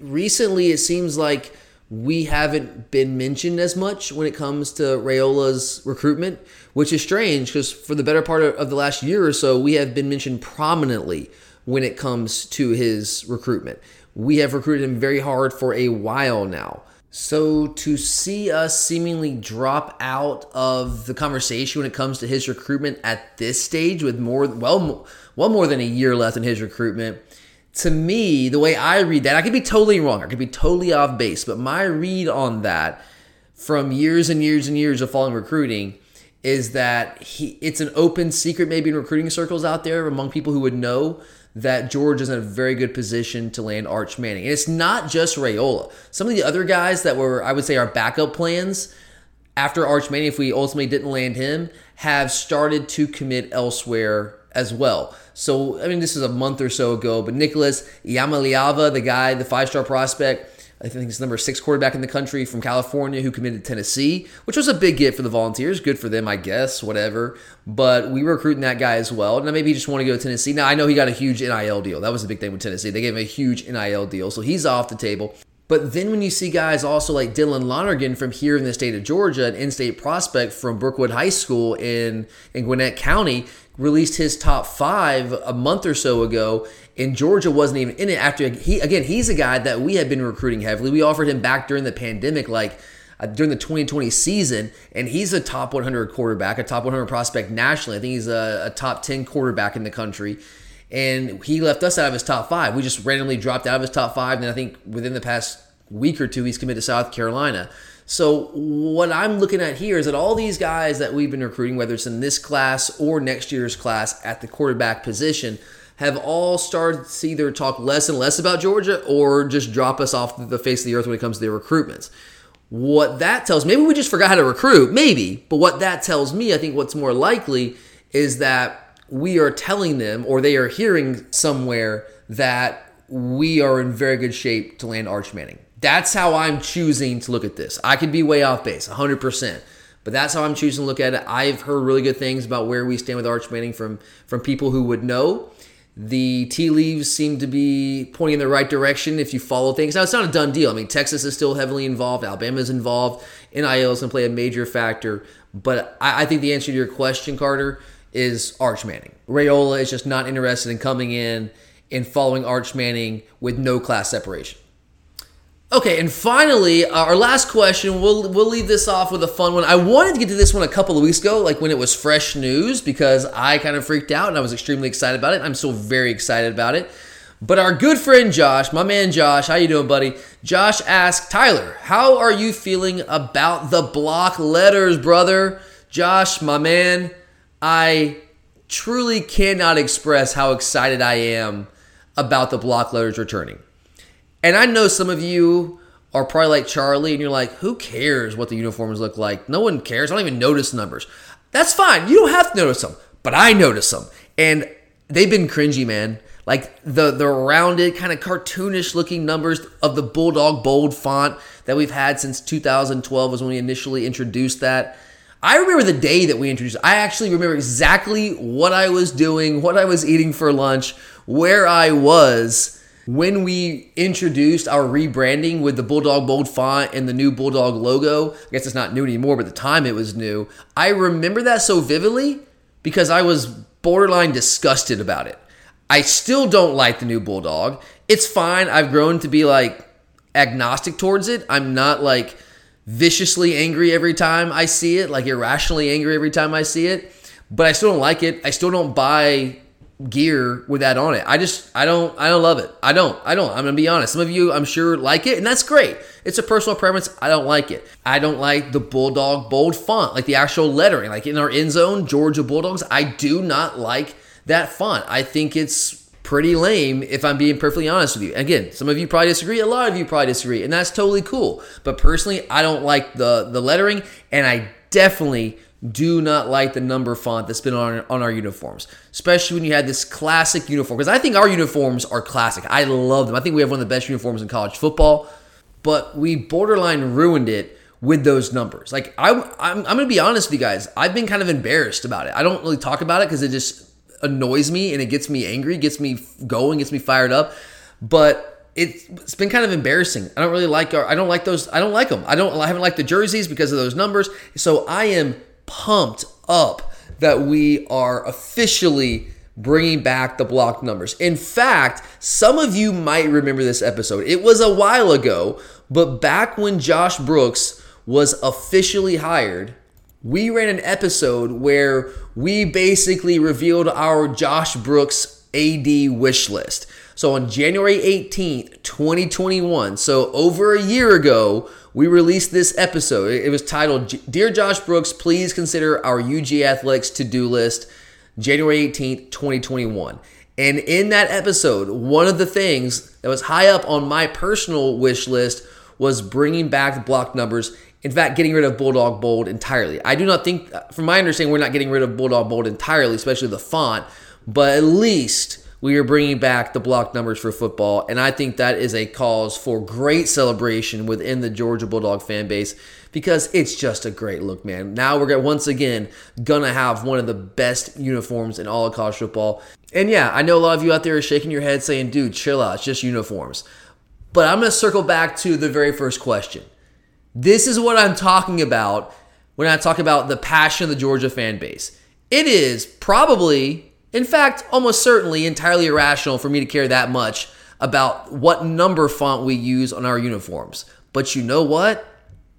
recently it seems like we haven't been mentioned as much when it comes to Raiola's recruitment, which is strange because for the better part of the last year or so, we have been mentioned prominently when it comes to his recruitment. We have recruited him very hard for a while now. So to see us seemingly drop out of the conversation when it comes to his recruitment at this stage with more, well, well more than a year left in his recruitment, to me, the way I read that, I could be totally wrong. I could be totally off base. But my read on that from years and years and years of following recruiting is that he, it's an open secret maybe in recruiting circles out there among people who would know that Georgia's in a very good position to land Arch Manning. And it's not just Raiola. Some of the other guys that were, I would say, our backup plans after Arch Manning, if we ultimately didn't land him, have started to commit elsewhere as well. So, I mean, this is a month or so ago, but Nicholas Iamaliava, the guy, the five-star prospect, I think he's number six quarterback in the country from California who committed to Tennessee, which was a big get for the Volunteers. Good for them, I guess, whatever. But we were recruiting that guy as well. Now, maybe he just wanted to go to Tennessee. Now, I know he got a huge N I L deal. That was the big thing with Tennessee. They gave him a huge N I L deal, so he's off the table. But then when you see guys also like Dylan Lonergan from here in the state of Georgia, an in-state prospect from Brookwood High School in, in Gwinnett County, released his top five a month or so ago, and Georgia wasn't even in it after he, again, he's a guy that we had been recruiting heavily. We offered him back during the pandemic, like uh, during the twenty twenty season, and he's a top one hundred quarterback, a top one hundred prospect nationally. I think he's a, a top ten quarterback in the country. And he left us out of his top five. We just randomly dropped out of his top five. And I think within the past week or two, he's committed to South Carolina. So what I'm looking at here is that all these guys that we've been recruiting, whether it's in this class or next year's class at the quarterback position, have all started to either talk less and less about Georgia or just drop us off the face of the earth when it comes to their recruitments. What that tells me, maybe we just forgot how to recruit, maybe. But what that tells me, I think what's more likely is that we are telling them or they are hearing somewhere that we are in very good shape to land Arch Manning. That's how I'm choosing to look at this. I could be way off base, one hundred percent, but that's how I'm choosing to look at it. I've heard really good things about where we stand with Arch Manning from, from people who would know. The tea leaves seem to be pointing in the right direction if you follow things. Now, it's not a done deal. I mean, Texas is still heavily involved. Alabama is involved. N I L is going to play a major factor, but I, I think the answer to your question, Carter, is Arch Manning. Raiola is just not interested in coming in and following Arch Manning with no class separation. Okay, and finally, uh, our last question, we'll we'll leave this off with a fun one. I wanted to get to this one a couple of weeks ago, like when it was fresh news, because I kind of freaked out and I was extremely excited about it. I'm still very excited about it. But our good friend Josh, my man Josh, how you doing, buddy? Josh asked, Tyler, how are you feeling about the block letters, brother? Josh, my man, I truly cannot express how excited I am about the block letters returning. And I know some of you are probably like Charlie, and you're like, who cares what the uniforms look like? No one cares. I don't even notice numbers. That's fine. You don't have to notice them, but I notice them. And they've been cringy, man. Like the, the rounded, kind of cartoonish looking numbers of the Bulldog Bold font that we've had since two thousand twelve was when we initially introduced that. I remember the day that we introduced it. I actually remember exactly what I was doing, what I was eating for lunch, where I was when we introduced our rebranding with the Bulldog Bold font and the new Bulldog logo. I guess it's not new anymore, but at the time it was new. I remember that so vividly because I was borderline disgusted about it. I still don't like the new Bulldog. It's fine. I've grown to be like agnostic towards it. I'm not like viciously angry every time I see it, like irrationally angry every time I see it, but I still don't like it. I still don't buy gear with that on it. I just, I don't, I don't love it. I don't, I don't, I'm gonna be honest. Some of you, I'm sure, like it, and that's great. It's a personal preference. I don't like it. I don't like the Bulldog Bold font, like the actual lettering, like in our end zone, Georgia Bulldogs. I do not like that font. I think it's pretty lame if I'm being perfectly honest with you. Again, some of you probably disagree. A lot of you probably disagree, and that's totally cool. But personally, I don't like the, the lettering, and I definitely do not like the number font that's been on, on our uniforms, especially when you had this classic uniform. Because I think our uniforms are classic. I love them. I think we have one of the best uniforms in college football, but we borderline ruined it with those numbers. Like, I, I'm, I'm going to be honest with you guys. I've been kind of embarrassed about it. I don't really talk about it because it just annoys me and it gets me angry, gets me going, gets me fired up. But it's been kind of embarrassing. I don't really like our, I don't like those. I don't like them. I don't, I haven't liked the jerseys because of those numbers. So I am pumped up that we are officially bringing back the block numbers. In fact, some of you might remember this episode. It was a while ago, but back when Josh Brooks was officially hired, we ran an episode where we basically revealed our Josh Brooks A D wish list. So on January eighteenth, twenty twenty-one, so over a year ago, we released this episode. It was titled, Dear Josh Brooks, Please Consider Our U G Athletics To-Do List, January eighteenth, twenty twenty-one. And in that episode, one of the things that was high up on my personal wish list was bringing back the block numbers. In fact, getting rid of Bulldog Bold entirely. I do not think, from my understanding, we're not getting rid of Bulldog Bold entirely, especially the font, but at least we are bringing back the block numbers for football, and I think that is a cause for great celebration within the Georgia Bulldog fan base because it's just a great look, man. Now we're gonna, once again going to have one of the best uniforms in all of college football. And yeah, I know a lot of you out there are shaking your head saying, dude, chill out, it's just uniforms. But I'm going to circle back to the very first question. This is what I'm talking about when I talk about the passion of the Georgia fan base. It is probably, in fact, almost certainly entirely irrational for me to care that much about what number font we use on our uniforms. But you know what?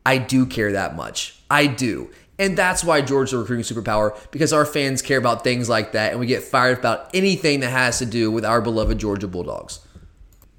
I do care that much. I do. And that's why Georgia's a recruiting superpower, because our fans care about things like that, and we get fired up about anything that has to do with our beloved Georgia Bulldogs.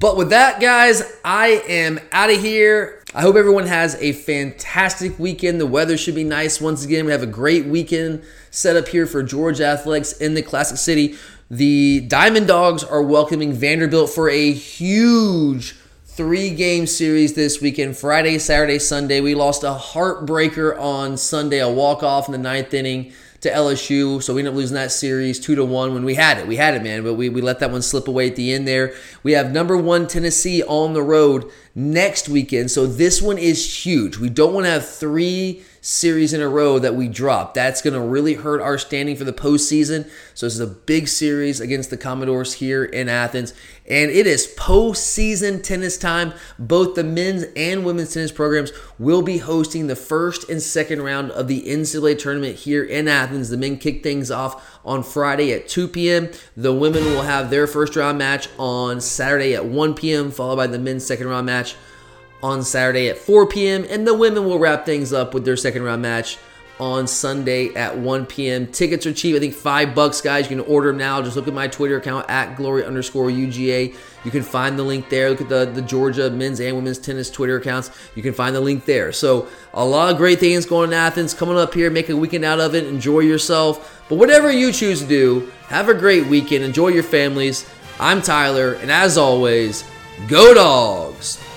But with that, guys, I am out of here. I hope everyone has a fantastic weekend. The weather should be nice once again. We have a great weekend set up here for Georgia Athletics in the Classic City. The Diamond Dogs are welcoming Vanderbilt for a huge three-game series this weekend, Friday, Saturday, Sunday. We lost a heartbreaker on Sunday, a walk-off in the ninth inning to L S U, so we ended up losing that series two to one when we had it. We had it, man, but we, we let that one slip away at the end there. We have number one Tennessee on the road next weekend, so this one is huge. We don't want to have three series in a row that we drop. That's going to really hurt our standing for the postseason, so this is a big series against the Commodores here in Athens, and it is postseason tennis time. Both the men's and women's tennis programs will be hosting the first and second round of the N C double A tournament here in Athens. The men kick things off on Friday at two p.m. The women will have their first round match on Saturday at one p.m., followed by the men's second round match on Saturday at four p.m. and the women will wrap things up with their second round match on Sunday at one p.m. Tickets are cheap. I think five bucks, guys. You can order them now. Just look at my Twitter account at glory underscore U G A. You can find the link there. Look at the, the Georgia men's and women's tennis Twitter accounts. You can find the link there. So a lot of great things going on in Athens. Coming up here, make a weekend out of it. Enjoy yourself. But whatever you choose to do, have a great weekend. Enjoy your families. I'm Tyler, and as always, go Dogs!